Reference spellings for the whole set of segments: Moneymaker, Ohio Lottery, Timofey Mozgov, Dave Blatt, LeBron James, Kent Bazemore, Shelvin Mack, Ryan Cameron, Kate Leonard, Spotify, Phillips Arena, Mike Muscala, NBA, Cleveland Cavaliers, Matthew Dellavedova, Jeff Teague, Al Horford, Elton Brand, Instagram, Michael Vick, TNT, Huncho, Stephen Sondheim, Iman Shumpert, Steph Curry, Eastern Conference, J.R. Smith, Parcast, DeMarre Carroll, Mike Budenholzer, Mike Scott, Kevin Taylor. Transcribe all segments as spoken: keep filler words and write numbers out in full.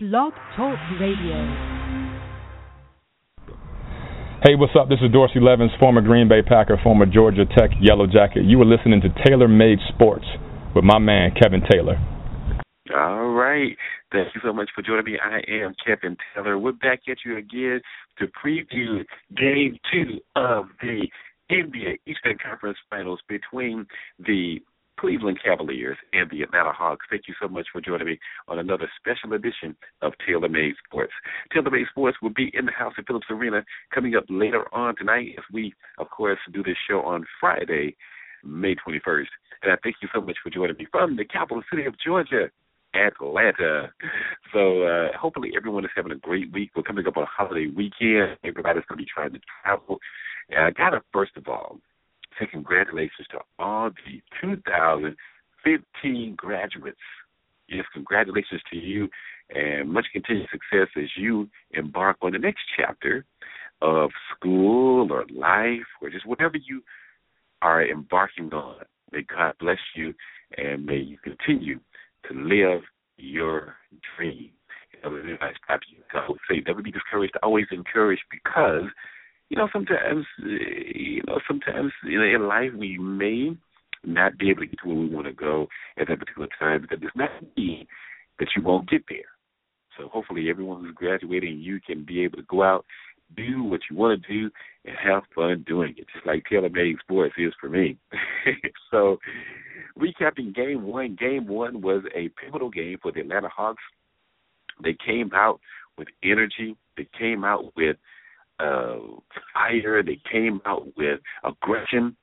Blog Talk Radio. Hey, what's up? This is Dorsey Levens, former Green Bay Packer, former Georgia Tech Yellow Jacket. You are listening to Taylor Made Sports with my man, Kevin Taylor. All right. Thank you so much for joining me. I am Kevin Taylor. We're back at you again to preview Game two of the N B A Eastern Conference Finals between the Cleveland Cavaliers and the Atlanta Hawks. Thank you so much for joining me on another special edition of Taylor Made Sports. Taylor Made Sports will be in the house at Phillips Arena coming up later on tonight as we, of course, do this show on Friday, May twenty-first. And I thank you so much for joining me from the capital city of Georgia, Atlanta. So uh, hopefully everyone is having a great week. We're coming up on a holiday weekend. Everybody's going to be trying to travel. And I got to, first of all, say congratulations to all the two thousand fifteen graduates. Yes, congratulations to you and much continued success as you embark on the next chapter of school or life or just whatever you are embarking on. May God bless you and may you continue to live your dream. You know, I stop you. I would say never be discouraged, always encouraged, because You know, sometimes, you know, sometimes in life we may not be able to get to where we want to go at that particular time, but that does not mean that you won't get there. So hopefully everyone who's graduating, you can be able to go out, do what you want to do, and have fun doing it, just like Taylor Made Sports is for me. So recapping Game one, Game one was a pivotal game for the Atlanta Hawks. They came out with energy. They came out with Uh, fire. They came out with aggression.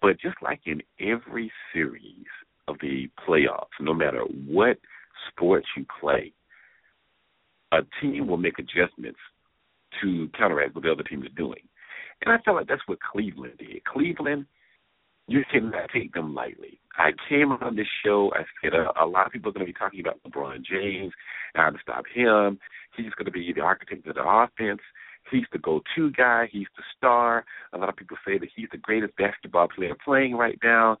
But just like in every series of the playoffs, no matter what sports you play, a team will make adjustments to counteract what the other team is doing. And I felt like that's what Cleveland did. Cleveland, you cannot take them lightly. I came on this show, I said uh, a lot of people are going to be talking about LeBron James, how to stop him. He's going to be the architect of the offense. He's the go-to guy. He's the star. A lot of people say that he's the greatest basketball player playing right now.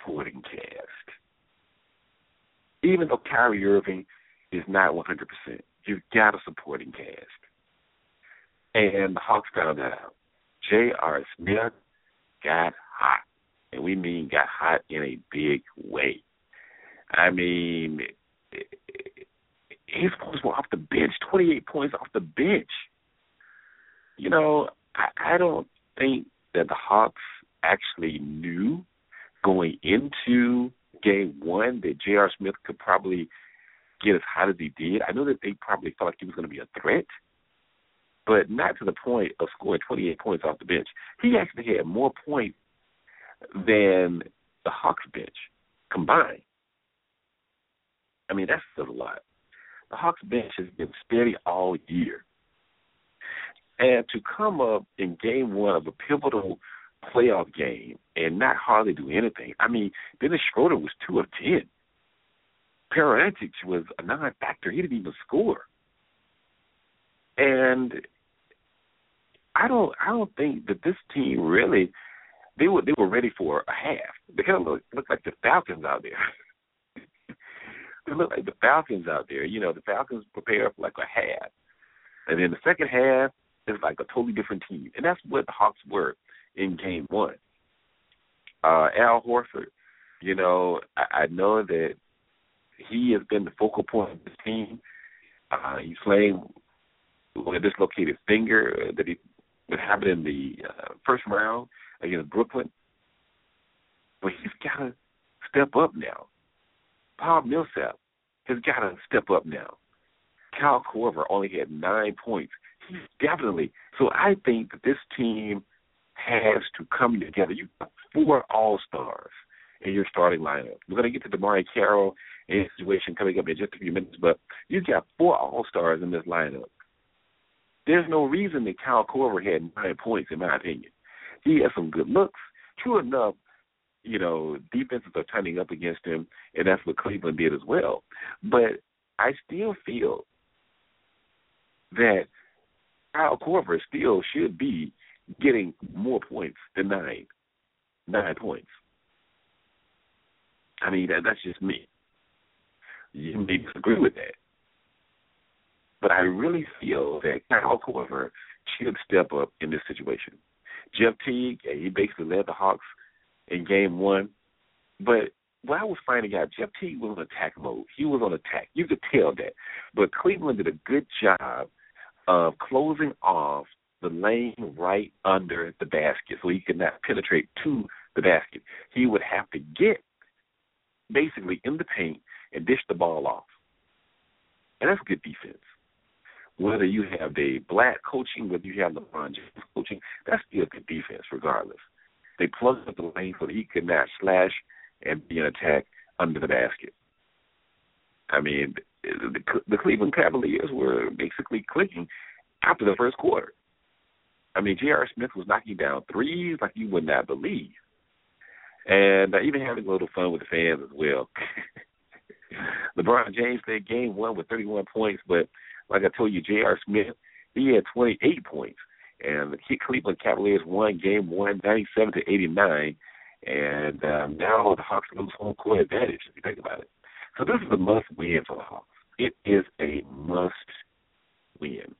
Supporting cast. Even though Kyrie Irving is not one hundred percent, you've got a supporting cast. And the Hawks found that out. J R. Smith got hot. And we mean got hot in a big way. I mean, his points were off the bench, twenty-eight points off the bench. You know, I, I don't think that the Hawks actually knew going into Game one that J R. Smith could probably get as hot as he did. I know that they probably felt like he was going to be a threat, but not to the point of scoring twenty-eight points off the bench. He actually had more points than the Hawks bench combined. I mean, that's still a lot. The Hawks bench has been steady all year. And to come up in Game one of a pivotal playoff game and not hardly do anything. I mean, Dennis Schroeder was two of ten. Pero Antic was a non-factor. He didn't even score. And I don't I don't think that this team really, they were, they were ready for a half. They kind of look, look like the Falcons out there. They look like the Falcons out there. You know, the Falcons prepare for like a half. And then the second half, it's like a totally different team. And that's what the Hawks were in Game one. Uh, Al Horford, you know, I, I know that he has been the focal point of this team. Uh, he's playing with a dislocated finger that he that happened in the uh, first round against Brooklyn. But he's got to step up now. Paul Millsap has got to step up now. Kyle Korver only had nine points. He's definitely. So I think that this team has to come together. You've got four all-stars in your starting lineup. We're going to get to DeMarre Carroll and his situation coming up in just a few minutes, but you've got four all-stars in this lineup. There's no reason that Kyle Korver had nine points, in my opinion. He has some good looks. True enough, you know, defenses are turning up against him, and that's what Cleveland did as well. But I still feel that Kyle Korver still should be getting more points than nine, nine points. I mean, that, that's just me. You may disagree with that. But I really feel that Kyle Korver should step up in this situation. Jeff Teague, he basically led the Hawks in game one. But what I was finding out, Jeff Teague was on attack mode. He was on attack. You could tell that. But Cleveland did a good job of closing off the lane right under the basket so he could not penetrate to the basket. He would have to get basically in the paint and dish the ball off. And that's good defense. Whether you have Dave Blatt coaching, whether you have LeBron James coaching, that's still good defense regardless. They plugged up the lane so that he could not slash and be an attack under the basket. I mean, the, the Cleveland Cavaliers were basically clicking after the first quarter. I mean, J R. Smith was knocking down threes like you would not believe. And uh, even having a little fun with the fans as well. LeBron James played game one with thirty-one points, but like I told you, J R. Smith, he had twenty-eight points. And the Cleveland Cavaliers won game one, ninety-seven to eighty-nine. And um, now the Hawks lose home court advantage, if you think about it. So this is a must win for the Hawks. It is a must win.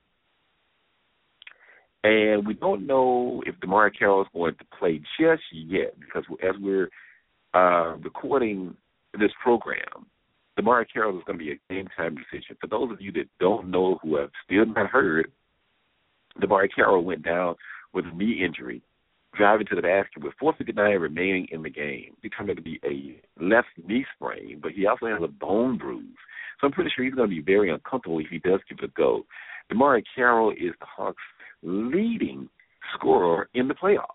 And we don't know if DeMarre Carroll is going to play just yet because as we're uh, recording this program, DeMarre Carroll is going to be a game-time decision. For those of you that don't know who have still not heard, DeMarre Carroll went down with a knee injury, driving to the basket with four fifty-nine remaining in the game. He turned out to be a left knee sprain, but he also has a bone bruise. So I'm pretty sure he's going to be very uncomfortable if he does give it a go. DeMarre Carroll is the Hawks' leading scorer in the playoffs.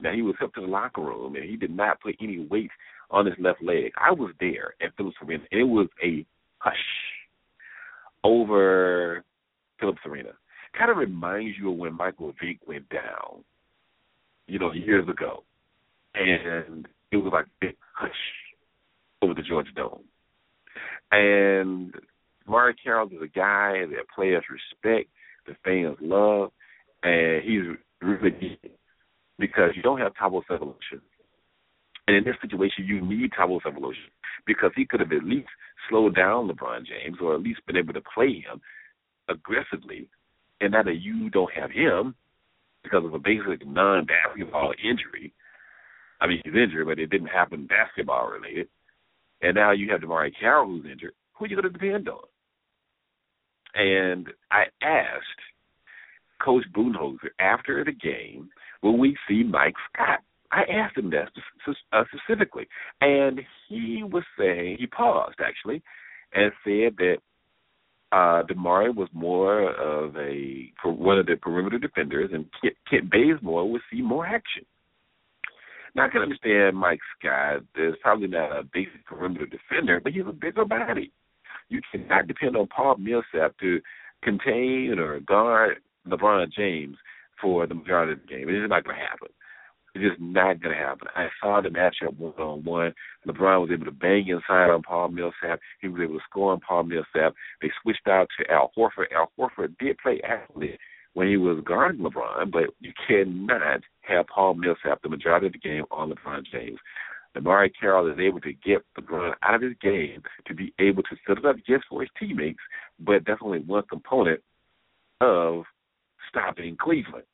Now, he was helped to the locker room, and he did not put any weight on his left leg. I was there at Phillips Arena, and it was a hush over Phillips Arena. Kind of reminds you of when Michael Vick went down, you know, years ago. And it was like a big hush over the Georgia Dome. And DeMarre Carroll is a guy that players respect, the fans love, and he's really good because you don't have Tabo Sevolution. And in this situation, you need Tabo Sevolution because he could have at least slowed down LeBron James or at least been able to play him aggressively, and now that you don't have him because of a basic non-basketball injury. I mean, he's injured, but it didn't happen basketball-related. And now you have DeMarre Carroll who's injured. Who are you going to depend on? And I asked Coach Budenholzer after the game, will we see Mike Scott? I asked him that specifically. And he was saying, he paused actually, and said that uh, DeMarre was more of a, for one of the perimeter defenders, and Kent, Kent Bazemore would see more action. Now, I can understand Mike Scott is probably not a basic perimeter defender, but he's a bigger body. You cannot depend on Paul Millsap to contain or guard LeBron James for the majority of the game. It's not going to happen. It's just not going to happen. I saw the matchup one-on-one. LeBron was able to bang inside on Paul Millsap. He was able to score on Paul Millsap. They switched out to Al Horford. Al Horford did play athlete when he was guarding LeBron, but you cannot have Paul Millsap the majority of the game on LeBron James. DeMarre Carroll is able to get LeBron out of his game to be able to set it up just for his teammates, but that's only one component of stopping Cleveland.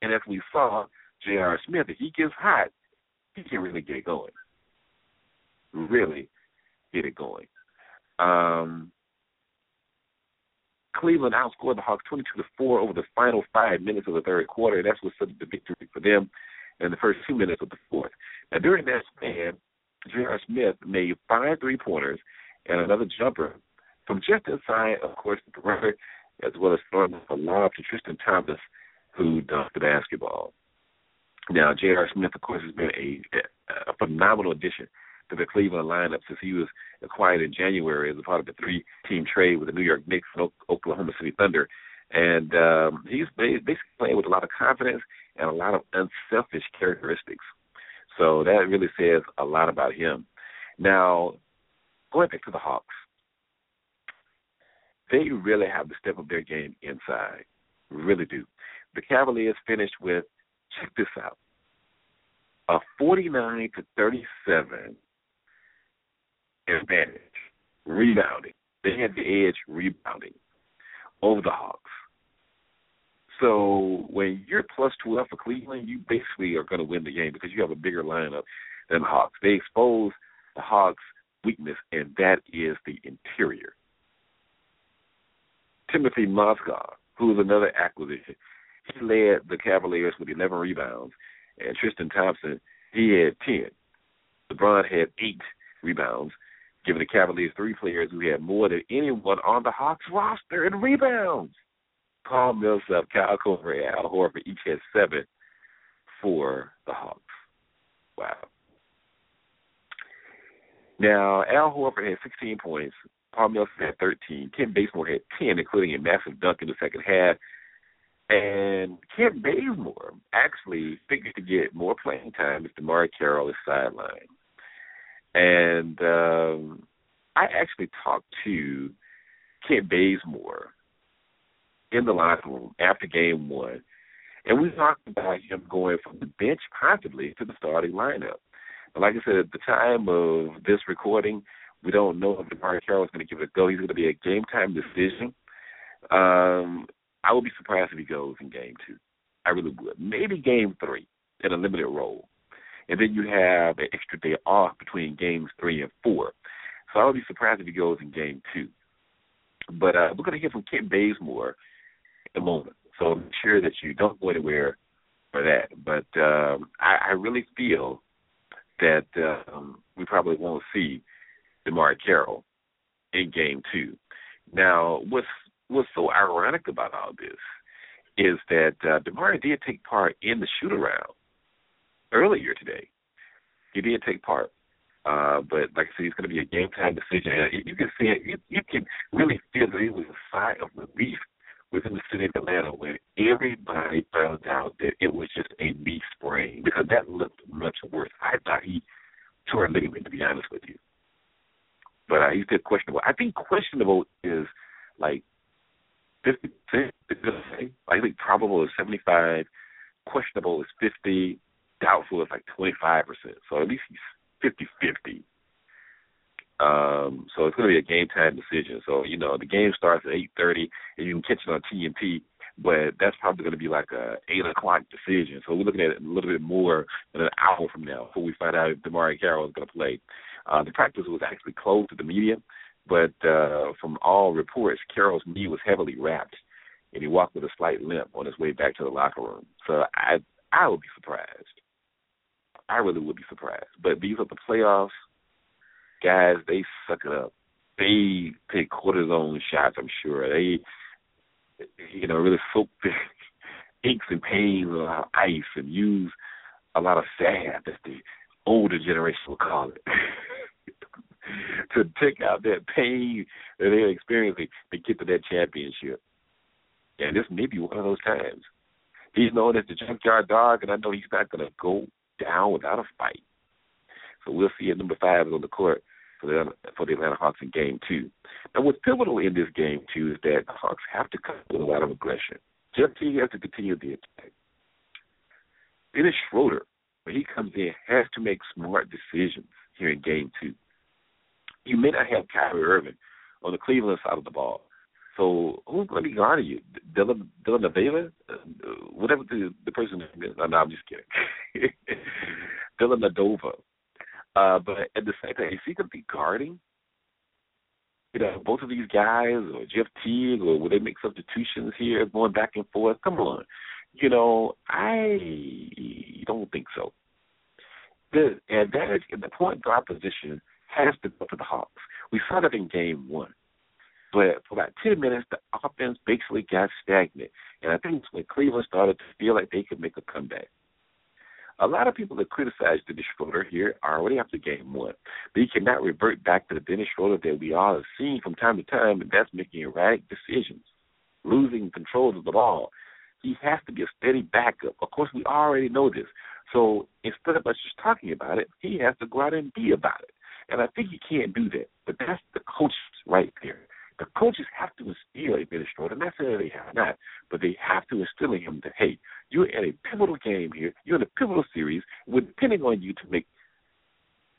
And as we saw, J R. Smith, if he gets hot, he can really get it going. Really get it going. Um, Cleveland outscored the Hawks twenty-two to four over the final five minutes of the third quarter, and that's what set up the victory for them in the first two minutes of the fourth. Now, during that span, J R. Smith made five three-pointers and another jumper from just inside, of course, the perimeter, as well as throwing a lob to Tristan Thompson, who dunked the basketball. Now, J R. Smith, of course, has been a, a phenomenal addition to the Cleveland lineup since he was acquired in January as a part of the three-team trade with the New York Knicks and Oklahoma City Thunder. And um, he's basically playing with a lot of confidence and a lot of unselfish characteristics. So that really says a lot about him. Now, going back to the Hawks, they really have to step up their game inside. Really do. The Cavaliers finished with, check this out, a forty-nine to thirty-seven advantage, rebounding. They had the edge rebounding. over the Hawks. So when you're plus two up for Cleveland, you basically are going to win the game because you have a bigger lineup than the Hawks. They expose the Hawks' weakness, and that is the interior. Timofey Mozgov, who is another acquisition, he led the Cavaliers with eleven rebounds, and Tristan Thompson, he had ten. LeBron had eight rebounds, giving the Cavaliers three players who had more than anyone on the Hawks roster in rebounds. Paul Millsap, Kyle Korver, and Al Horford each had seven for the Hawks. Wow. Now, Al Horford had sixteen points. Paul Millsap had thirteen. Kent Bazemore had ten, including a massive dunk in the second half. And Kent Bazemore actually figured to get more playing time if DeMarre Carroll is sidelined. And um, I actually talked to Kent Bazemore in the locker room after game one, and we talked about him going from the bench possibly to the starting lineup. But like I said, at the time of this recording, we don't know if DeMarre Carroll is going to give it a go. He's going to be a game-time decision. Um, I would be surprised if he goes in game two. I really would. Maybe game three in a limited role. And then you have an extra day off between games three and four. So I would be surprised if he goes in game two. But uh, we're going to hear from Kent Bazemore in a moment. So make sure that you don't go anywhere for that. But um, I, I really feel that um, we probably won't see DeMarre Carroll in game two. Now, what's what's so ironic about all this is that uh, DeMarre did take part in the shoot-around earlier today. He did take part. Uh, but like I said, it's going to be a game-time decision. And you can see it. You, you can really feel that it was a sigh of relief within the city of Atlanta when everybody found out that it was just a knee sprain, because that looked much worse. I thought he tore a ligament, to be honest with you. But uh, he's still questionable. I think questionable is like fifty percent. I think probable is seventy-five percent. Questionable is fifty percent. Doubtful is like twenty-five percent. So at least he's fifty-fifty. Um, so it's going to be a game-time decision. So, you know, the game starts at eight thirty, and you can catch it on T N T, but that's probably going to be like a eight o'clock decision. So we're looking at it a little bit more than an hour from now before we find out if DeMarre Carroll is going to play. Uh, the practice was actually closed to the media, but uh, from all reports, Carroll's knee was heavily wrapped, and he walked with a slight limp on his way back to the locker room. So I, I would be surprised. I really would be surprised. But these are the playoffs. Guys, they suck it up. They take cortisone shots, I'm sure. They, you know, really soak their aches and pains on our ice and use a lot of salve, as the older generation will call it, to take out that pain that they're experiencing to get to that championship. And this may be one of those times. He's known as the junkyard dog, and I know he's not going to go down without a fight. So we'll see if number five is on the court for the, for the Atlanta Hawks in game two. Now, what's pivotal in this game two is that the Hawks have to come with a lot of aggression. Jeff Teague has to continue the attack. Dennis Schroeder, when he comes in, has to make smart decisions here in game two. You may not have Kyrie Irving on the Cleveland side of the ball. So who's going to be guarding you? Dellavedova? Uh, whatever the, the person is. No, no, I'm just kidding. Dellavedova. Uh, but at the same time, is he going to be guarding, you know, both of these guys or Jeff Teague, or will they make substitutions here going back and forth? Come on. You know, I don't think so. The advantage in the point guard position has to go to the Hawks. We saw that in game one. But for about ten minutes, the offense basically got stagnant. And I think it's when Cleveland started to feel like they could make a comeback. A lot of people that criticized Dennis Schroeder here are already after game one. But he cannot revert back to the Dennis Schroeder that we all have seen from time to time, and that's making erratic decisions, losing control of the ball. He has to be a steady backup. Of course, we already know this. So instead of us just talking about it, he has to go out and be about it. And I think he can't do that. But that's the coaches right there. The coaches have to instill a Dennis Schroeder, not saying they have not, but they have to instill in him that, hey, you're in a pivotal game here, you're in a pivotal series, we're depending on you to make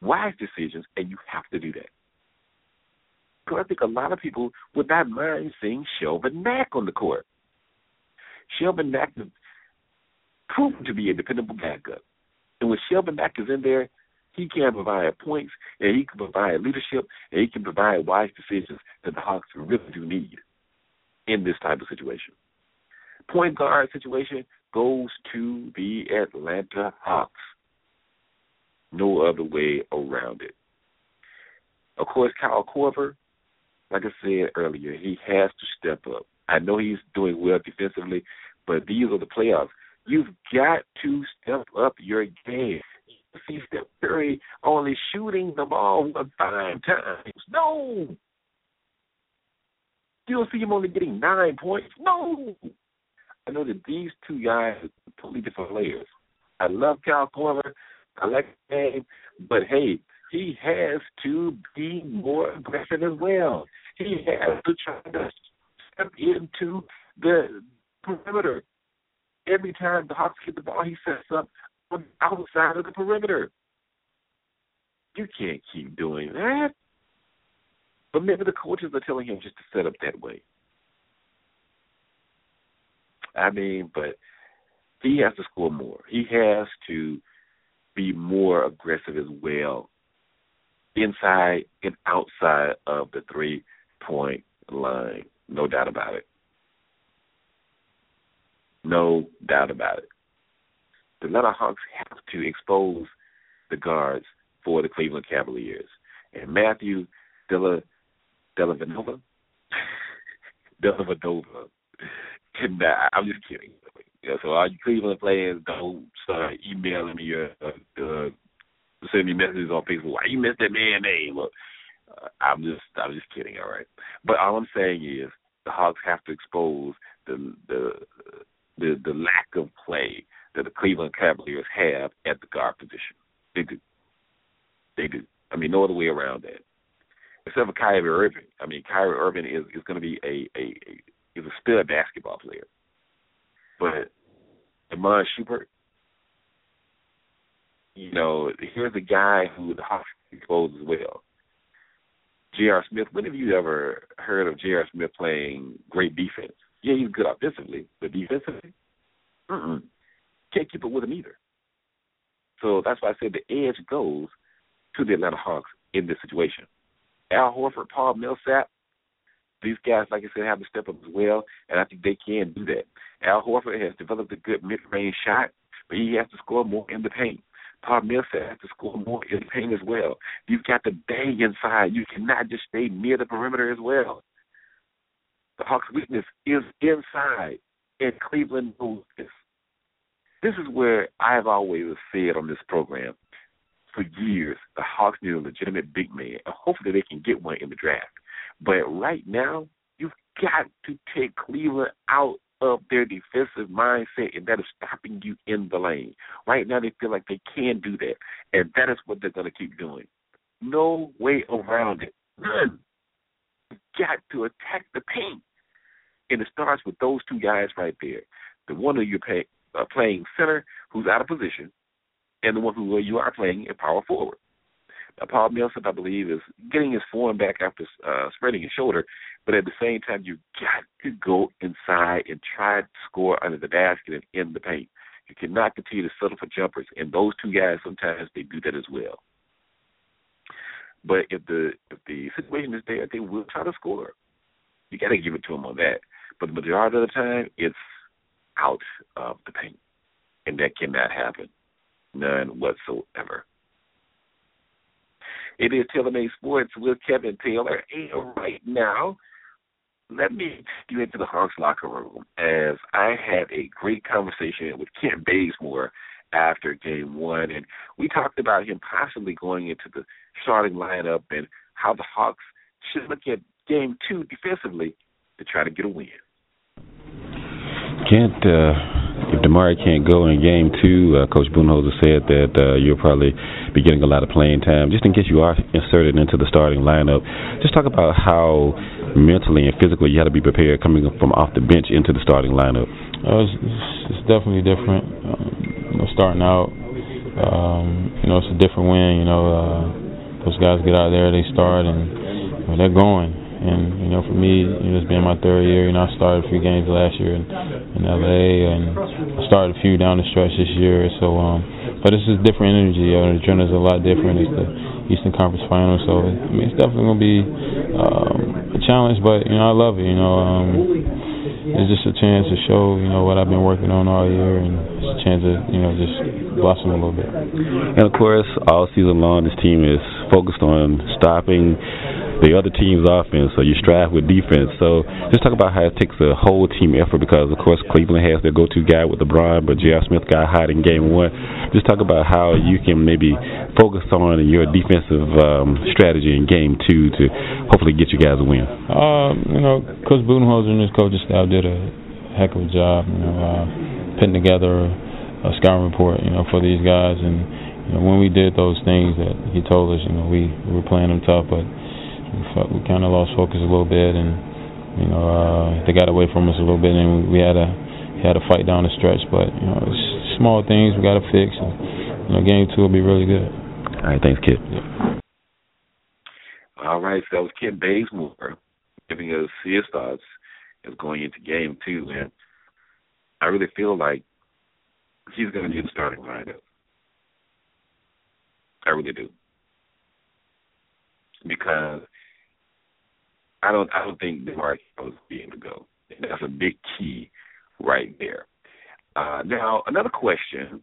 wise decisions, and you have to do that. because I think a lot of people would not mind seeing Shelvin Mack on the court. Shelvin Mack has proven to be a dependable backup. And when Shelvin Mack is in there, he can provide points, and he can provide leadership, and he can provide wise decisions that the Hawks really do need in this type of situation. Point guard situation goes to the Atlanta Hawks. No other way around it. Of course, Kyle Korver, like I said earlier, he has to step up. I know he's doing well defensively, but these are the playoffs. You've got to step up your game. You see Steph Curry only shooting the ball five times. No! You don't see him only getting nine points. No! I know that these two guys are totally different players. I love Kyle Korver. I like the game. But, hey, he has to be more aggressive as well. He has to try to step into the perimeter. Every time the Hawks get the ball, he sets up on the outside of the perimeter. You can't keep doing that. But maybe the coaches are telling him just to set up that way. I mean, but he has to score more. He has to be more aggressive as well inside and outside of the three-point line. No doubt about it. No doubt about it. The Atlanta Hawks have to expose the guards for the Cleveland Cavaliers. And Matthew Dellavedova, Dellavedova, nah, I'm just kidding. Yeah, so all you Cleveland players, don't start emailing me or uh, send me messages on Facebook. Why you missed that man's name? Look, uh, I'm just, I'm just kidding. All right, but all I'm saying is the Hawks have to expose the the the, the lack of play that the Cleveland Cavaliers have at the guard position. They do. They do. I mean, no other way around that. Except for Kyrie Irving. I mean, Kyrie Irving is, is going to be a a, a is a stud basketball player. But Iman Shumpert, you know, here's a guy who the Hawks exposed as well. J R. Smith, when have you ever heard of J R. Smith playing great defense? Yeah, he's good offensively, but defensively, mm-mm. Can't keep up with him either. So that's why I said the edge goes to the Atlanta Hawks in this situation. Al Horford, Paul Millsap, these guys, like I said, have to step up as well, and I think they can do that. Al Horford has developed a good mid-range shot, but he has to score more in the paint. Paul Millsap has to score more in the paint as well. You've got to bang inside. You cannot just stay near the perimeter as well. The Hawks' weakness is inside, and Cleveland knows this. This is where I've always said on this program, for years, the Hawks need a legitimate big man, and hopefully they can get one in the draft. But right now, you've got to take Cleveland out of their defensive mindset, and that is stopping you in the lane. Right now, they feel like they can do that, and that is what they're going to keep doing. No way around it. None. You've got to attack the paint, and it starts with those two guys right there. The one who you're pay, uh, playing center who's out of position, and the one who you are playing at power forward. Now, Paul Millsap, I believe, is getting his form back after uh, spreading his shoulder, but at the same time, you've got to go inside and try to score under the basket and in the paint. You cannot continue to settle for jumpers, and those two guys sometimes they do that as well. But if the if the situation is there, they will try to score. You got to give it to them on that. But the majority of the time, it's out of the paint, and that cannot happen, none whatsoever. It is Taylor Made Sports with Kevin Taylor. And right now, let me take you into the Hawks locker room as I had a great conversation with Kent Bazemore after game one. And we talked about him possibly going into the starting lineup and how the Hawks should look at game two defensively to try to get a win. Kent, uh... if DeMarre can't go in game two, uh, Coach Budenholzer said that uh, you'll probably be getting a lot of playing time. Just in case you are inserted into the starting lineup, just talk about how mentally and physically you had to be prepared coming from off the bench into the starting lineup. Uh, it's, it's definitely different. Um, you know, starting out, um, you know, it's a different win. You know, uh, those guys get out there, they start, and well, they're going. And, you know, for me, you know, it's been my third year. You know, I started a few games last year in, in L A and I started a few down the stretch this year. So, um, but it's just different energy. Uh, the adrenaline is a lot different. It's the Eastern Conference Final. So, I mean, it's definitely going to be um, a challenge, but, you know, I love it. You know, um, it's just a chance to show, you know, what I've been working on all year, and it's a chance to, you know, just blossom a little bit. And, of course, all season long, this team is focused on stopping the other team's offense, so you strive with defense. So just talk about how it takes a whole team effort because, of course, Cleveland has their go-to guy with LeBron, but J R. Smith got hot in game one. Just talk about how you can maybe focus on your defensive um, strategy in game two to hopefully get you guys a win. Um, you know, Coach Budenholzer and his coaching staff did a heck of a job, you know, uh, putting together a scouting report, you know, for these guys. And, you know, when we did those things that he told us, you know, we, we were playing them tough, but we kind of lost focus a little bit, and you know uh, they got away from us a little bit, and we had a had a fight down the stretch. But you know, it's small things we got to fix. And, you know, game two will be really good. All right, thanks, Kit. Yeah. All right, so that was Kent Bazemore giving us his thoughts as going into game two, and I really feel like he's going to be the starting lineup. I really do, because I don't I don't think DeMarre Carroll is being to go. And that's a big key right there. Uh, now, another question,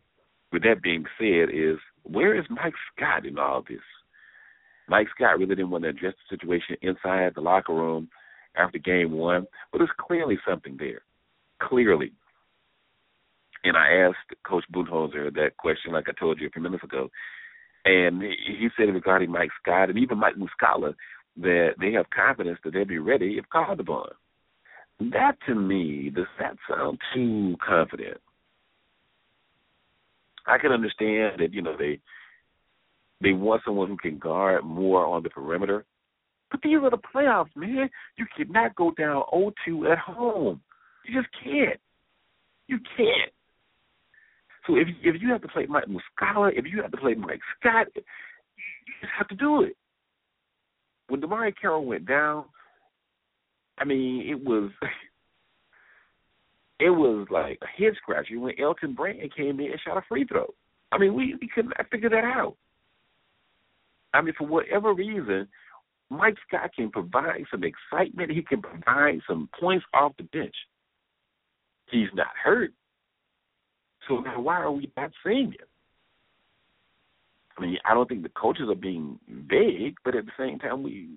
with that being said, is where is Mike Scott in all this? Mike Scott really didn't want to address the situation inside the locker room after game one, but there's clearly something there, clearly. And I asked Coach Budenholzer that question, like I told you a few minutes ago, and he said regarding Mike Scott and even Mike Muscala, that they have confidence that they'll be ready if called upon. That, to me, does that sound too confident? I can understand that, you know, they they want someone who can guard more on the perimeter, but these are the playoffs, man. You cannot go down oh two at home. You just can't. You can't. So if if you have to play Mike Muscala, if you have to play Mike Scott, you just have to do it. When DeMarre Carroll went down, I mean, it was it was like a head scratcher when Elton Brand came in and shot a free throw. I mean, we, we could not figure that out. I mean, for whatever reason, Mike Scott can provide some excitement. He can provide some points off the bench. He's not hurt. So now why are we not seeing it? I mean, I don't think the coaches are being vague, but at the same time, we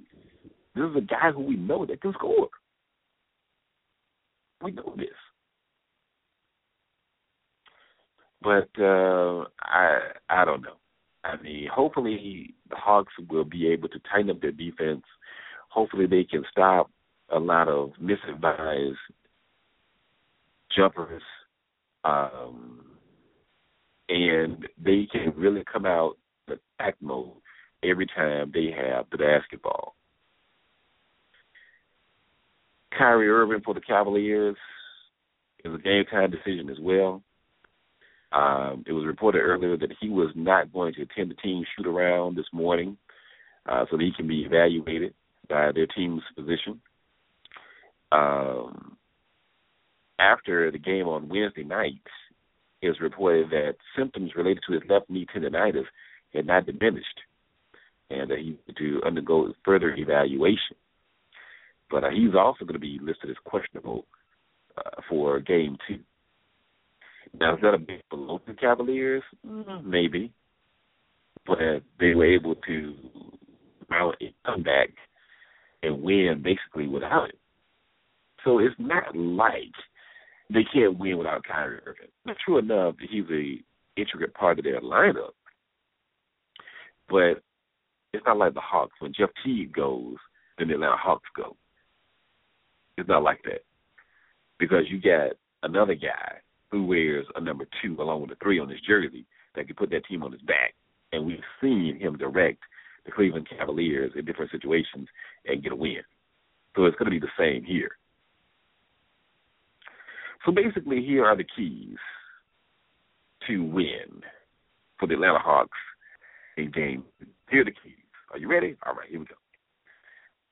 this is a guy who we know that can score. We know this. But uh, I I don't know. I mean, hopefully the Hawks will be able to tighten up their defense. Hopefully they can stop a lot of misadvised jumpers. Um, and they can really come out in attack mode every time they have the basketball. Kyrie Irving for the Cavaliers is a game-time decision as well. Um, it was reported earlier that he was not going to attend the team shoot-around this morning uh, so that he can be evaluated by their team's physician. Um After the game on Wednesday night, it was reported that symptoms related to his left knee tendonitis had not diminished and that he had to undergo further evaluation. But uh, he's also going to be listed as questionable uh, for game two. Now, is that a big blow to the Cavaliers? Mm, maybe. But they were able to mount a comeback and win basically without it. So it's not like they can't win without Kyrie Irving. Not true enough that he's an intricate part of their lineup, but it's not like the Hawks. When Jeff Teague goes, then the Atlanta Hawks go. It's not like that, because you got another guy who wears a number two along with a three on his jersey that can put that team on his back, and we've seen him direct the Cleveland Cavaliers in different situations and get a win. So it's going to be the same here. So basically, here are the keys to win for the Atlanta Hawks in game. Here are the keys. Are you ready? All right, here we go.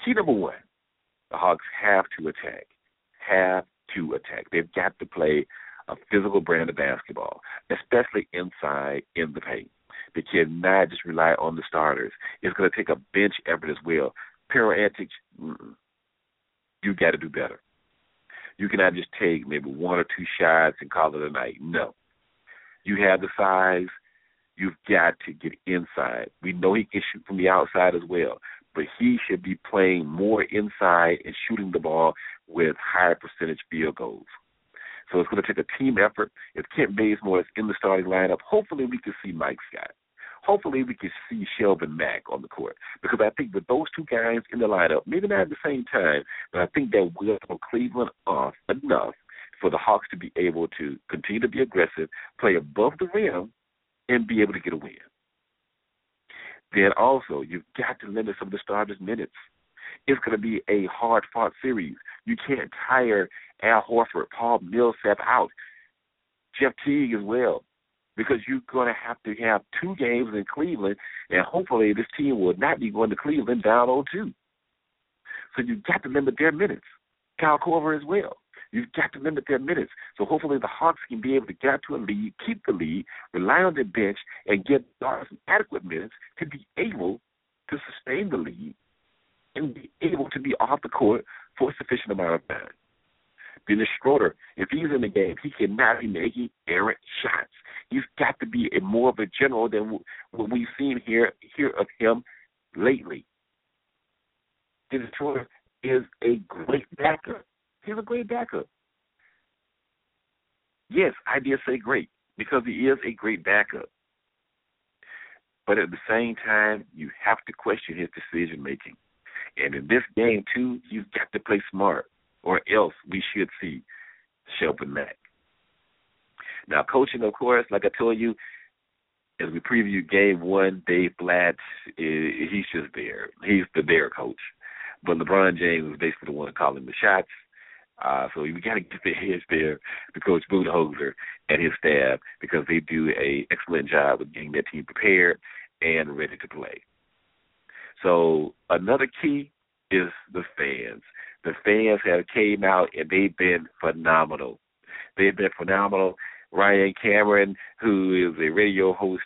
Key number one, the Hawks have to attack, have to attack. They've got to play a physical brand of basketball, especially inside in the paint. They cannot just rely on the starters. It's going to take a bench effort as well. Pero Antic, you got to do better. You cannot just take maybe one or two shots and call it a night. No. You have the size. You've got to get inside. We know he can shoot from the outside as well, but he should be playing more inside and shooting the ball with higher percentage field goals. So it's going to take a team effort. If Kent Bazemore is in the starting lineup, hopefully we can see Mike Scott. Hopefully we can see Shelvin Mack on the court, because I think with those two guys in the lineup, maybe not at the same time, but I think that will throw Cleveland off enough for the Hawks to be able to continue to be aggressive, play above the rim, and be able to get a win. Then also, you've got to limit some of the starters' minutes. It's going to be a hard-fought series. You can't tire Al Horford, Paul Millsap out, Jeff Teague as well, because you're going to have to have two games in Cleveland, and hopefully this team will not be going to Cleveland down oh two. So you've got to limit their minutes. Kyle Korver as well. You've got to limit their minutes. So hopefully the Hawks can be able to get to a lead, keep the lead, rely on their bench, and get guards adequate minutes to be able to sustain the lead and be able to be off the court for a sufficient amount of time. Dennis Schroeder, if he's in the game, he cannot be making errant shots. He's got to be a more of a general than what we've seen here, here of him lately. Dennis Schroeder is a great backer. He's a great backup. Yes, I did say great, because he is a great backup. But at the same time, you have to question his decision-making. And in this game, too, he's got to play smart, or else we should see Shelvin Mack. Now, coaching, of course, like I told you, as we preview game one, Dave Blatt, he's just there. He's the there coach. But LeBron James is basically the one calling the shots. Uh, so we got to get the heads there to Coach Budenholzer and his staff, because they do an excellent job of getting their team prepared and ready to play. So another key is the fans. The fans have came out, and they've been phenomenal. They've been phenomenal. Ryan Cameron, who is a radio host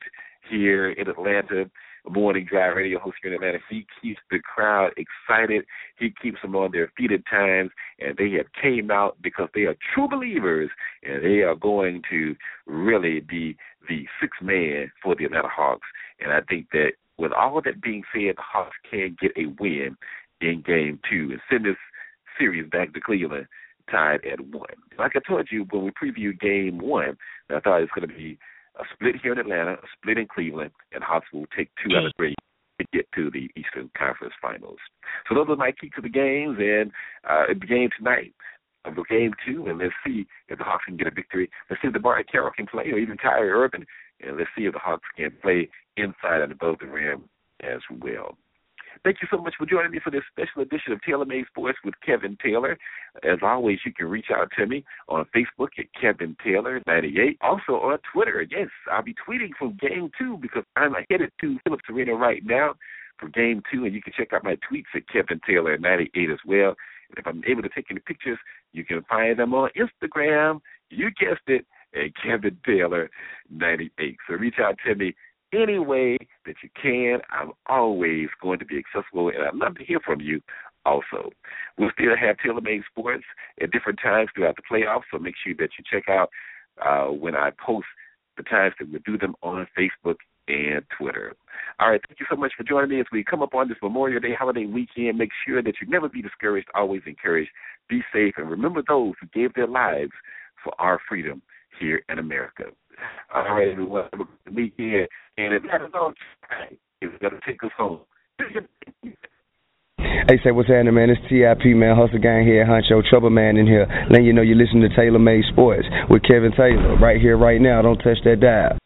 here in Atlanta, morning drive radio host here in Atlanta. He keeps the crowd excited. He keeps them on their feet at times, and they have came out because they are true believers, and they are going to really be the sixth man for the Atlanta Hawks. And I think that with all that being said, the Hawks can get a win in game two and send this series back to Cleveland tied at one. Like I told you, when we preview game one, I thought it's going to be a split here in Atlanta, a split in Cleveland, and Hawks will take two out of three to get to the Eastern Conference Finals. So those are my key to the games, and uh, the game tonight, uh, the game two, and let's see if the Hawks can get a victory. Let's see if DeMarre Carroll can play, or even Kyrie Irving, and let's see if the Hawks can play inside and above the rim as well. Thank you so much for joining me for this special edition of Taylor Made Sports with Kevin Taylor. As always, you can reach out to me on Facebook at Kevin Taylor ninety-eight. Also on Twitter, yes, I'll be tweeting from Game two, because I'm headed to Phillips Arena right now for Game two, and you can check out my tweets at Kevin Taylor ninety-eight as well. And if I'm able to take any pictures, you can find them on Instagram. You guessed it, at Kevin Taylor ninety-eight. So reach out to me any way that you can. I'm always going to be accessible, and I'd love to hear from you also. We'll still have Taylor Made Sports at different times throughout the playoffs, so make sure that you check out uh, when I post the times that we do them on Facebook and Twitter. All right, thank you so much for joining me as we come up on this Memorial Day holiday weekend. Make sure that you never be discouraged, always encouraged. Be safe, and remember those who gave their lives for our freedom here in America. All right, everyone, have a good weekend. And if that is all, it's going to take us home. Hey, say, what's happening, man? It's T I P, man. Hustle Gang here. Huncho Trouble Man in here. Letting you know you're listening to Taylor Made Sports with Kevin Taylor. Right here, right now. Don't touch that dial.